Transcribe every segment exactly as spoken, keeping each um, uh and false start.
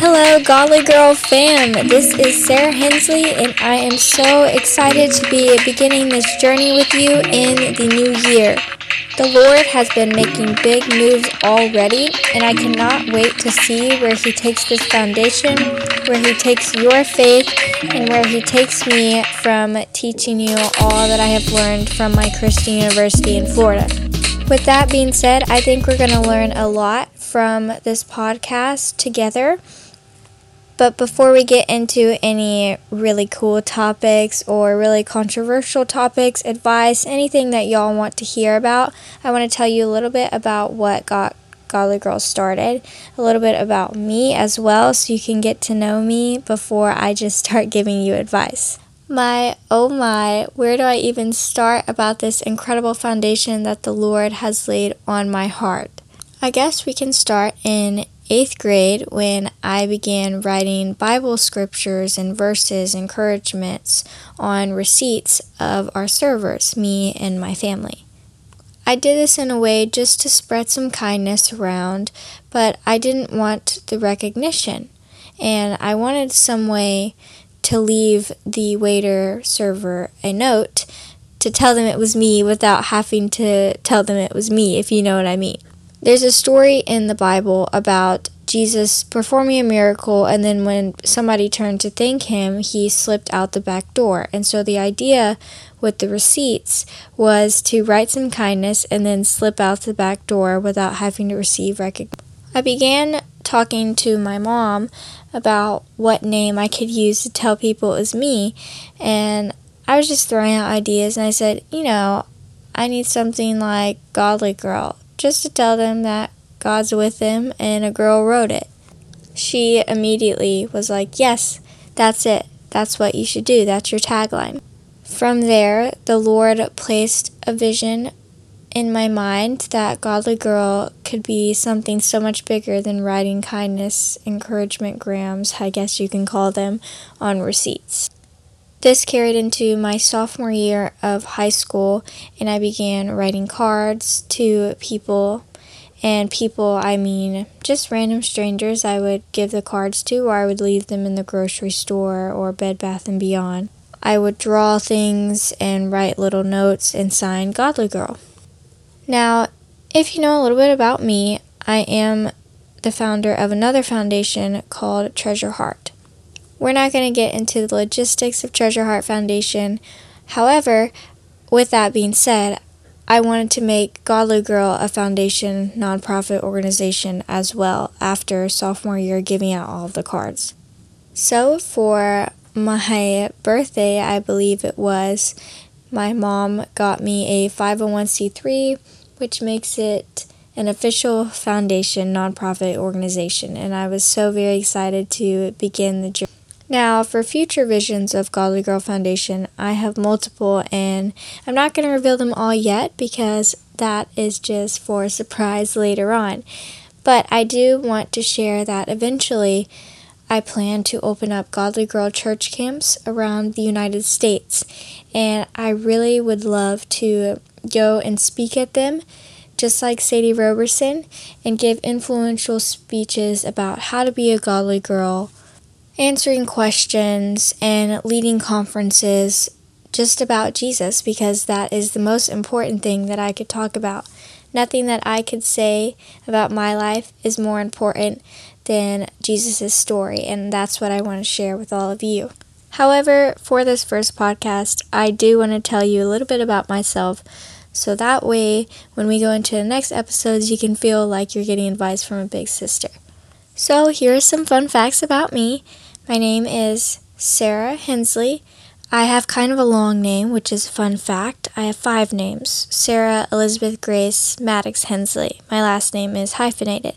Hello, Godly Girl fam. This is Sarah Hensley, and I am so excited to be beginning this journey with you in the new year. The Lord has been making big moves already, and I cannot wait to see where He takes this foundation, where He takes your faith, and where He takes me from teaching you all that I have learned from my Christian university in Florida. With that being said, I think we're going to learn a lot from this podcast together. But before we get into any really cool topics or really controversial topics, advice, anything that y'all want to hear about, I want to tell you a little bit about what got Godly Girl started, a little bit about me as well, so you can get to know me before I just start giving you advice. My, oh my, where do I even start about this incredible foundation that the Lord has laid on my heart? I guess we can start in eighth grade when I began writing Bible scriptures and verses, encouragements on receipts of our servers, me and my family. I did this in a way just to spread some kindness around, but I didn't want the recognition, and I wanted some way to leave the waiter server a note to tell them it was me without having to tell them it was me, if you know what I mean. There's a story in the Bible about Jesus performing a miracle, and then when somebody turned to thank him, he slipped out the back door. And so the idea with the receipts was to write some kindness and then slip out the back door without having to receive recognition. I began talking to my mom about what name I could use to tell people it was me, and I was just throwing out ideas, and I said, you know, I need something like Godly Girl, just to tell them that God's with them and a girl wrote it. She immediately was like, yes, that's it, that's what you should do, that's your tagline. From there, the Lord placed a vision in my mind that Godly Girl could be something so much bigger than writing kindness, encouragement grams, I guess you can call them, on receipts. This carried into my sophomore year of high school, and I began writing cards to people, and people, I mean, just random strangers I would give the cards to, or I would leave them in the grocery store or Bed Bath and Beyond. I would draw things and write little notes and sign Godly Girl. Now, if you know a little bit about me, I am the founder of another foundation called Treasure Heart. We're not going to get into the logistics of Treasure Heart Foundation. However, with that being said, I wanted to make Godly Girl a foundation nonprofit organization as well after sophomore year giving out all of the cards. So for my birthday, I believe it was, my mom got me a five oh one c three, which makes it an official foundation nonprofit organization, and I was so very excited to begin the journey. Now, for future visions of Godly Girl Foundation, I have multiple, and I'm not going to reveal them all yet because that is just for a surprise later on. But I do want to share that eventually I plan to open up Godly Girl church camps around the United States, and I really would love to go and speak at them, just like Sadie Robertson, and give influential speeches about how to be a godly girl, answering questions, and leading conferences just about Jesus, because that is the most important thing that I could talk about. Nothing that I could say about my life is more important than Jesus' story, and that's what I want to share with all of you. However, for this first podcast, I do want to tell you a little bit about myself, so that way, when we go into the next episodes, you can feel like you're getting advice from a big sister. So, here are some fun facts about me. My name is Sarah Hensley. I have kind of a long name, which is a fun fact. I have five names. Sarah Elizabeth Grace Maddox Hensley. My last name is hyphenated.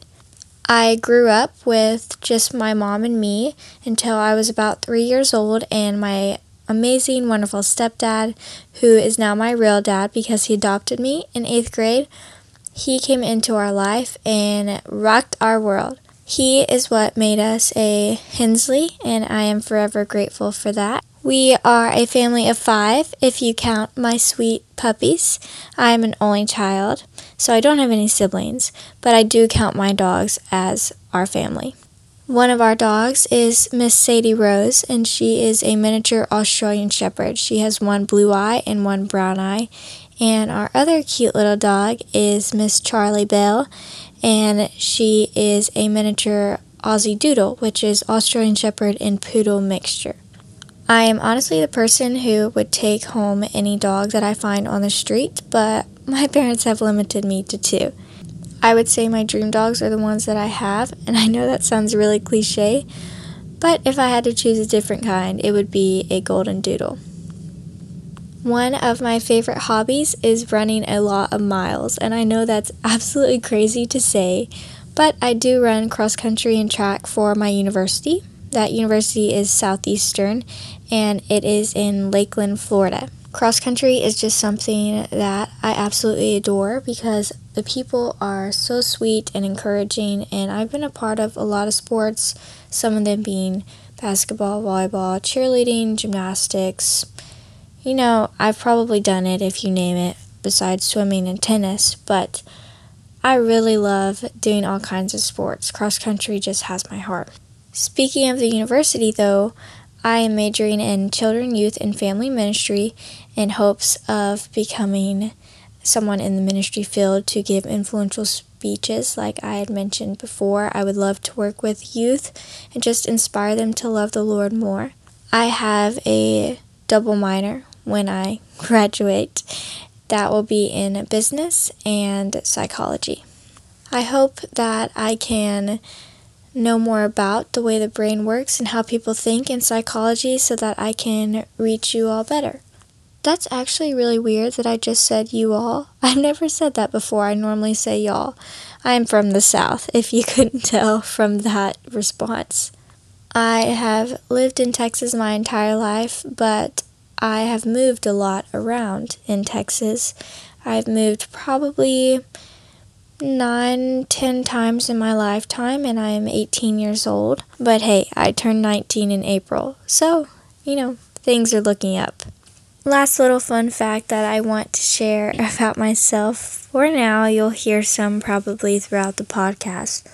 I grew up with just my mom and me until I was about three years old, and my amazing, wonderful stepdad, who is now my real dad because he adopted me in eighth grade, he came into our life and rocked our world. He is what made us a Hensley, and I am forever grateful for that. We are a family of five, if you count my sweet puppies. I am an only child, so I don't have any siblings, but I do count my dogs as our family. One of our dogs is Miss Sadie Rose, and she is a miniature Australian Shepherd. She has one blue eye and one brown eye. And our other cute little dog is Miss Charlie Bell, and she is a miniature Aussie Doodle, which is Australian Shepherd and Poodle mixture. I am honestly the person who would take home any dog that I find on the street, but my parents have limited me to two. I would say my dream dogs are the ones that I have, and I know that sounds really cliche, but if I had to choose a different kind, it would be a golden doodle. One of my favorite hobbies is running a lot of miles, and I know that's absolutely crazy to say, but I do run cross country and track for my university. That university is Southeastern, and it is in Lakeland, Florida. Cross country is just something that I absolutely adore because the people are so sweet and encouraging, and I've been a part of a lot of sports, some of them being basketball, volleyball, cheerleading, gymnastics. You know, I've probably done it if you name it, besides swimming and tennis, but I really love doing all kinds of sports. Cross country just has my heart. Speaking of the university though, I am majoring in children, youth, and family ministry in hopes of becoming someone in the ministry field to give influential speeches. Like I had mentioned before, I would love to work with youth and just inspire them to love the Lord more. I have a double minor when I graduate. That will be in business and psychology. I hope that I can know more about the way the brain works and how people think in psychology so that I can reach you all better. That's actually really weird that I just said you all. I've never said that before. I normally say y'all. I am from the South, if you couldn't tell from that response. I have lived in Texas my entire life, but I have moved a lot around in Texas. I've moved probably nine, ten times in my lifetime, and I am eighteen years old. But hey, I turned nineteen in April, so, you know, things are looking up. Last little fun fact that I want to share about myself. For now, you'll hear some probably throughout the podcast.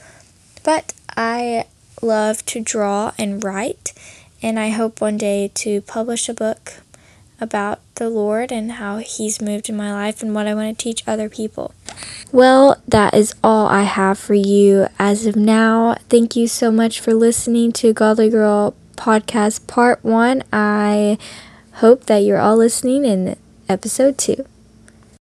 But I love to draw and write, and I hope one day to publish a book about the Lord and how He's moved in my life and what I want to teach other people. Well, that is all I have for you as of now. Thank you so much for listening to Godly Girl Podcast Part one. I hope that you're all listening in Episode two.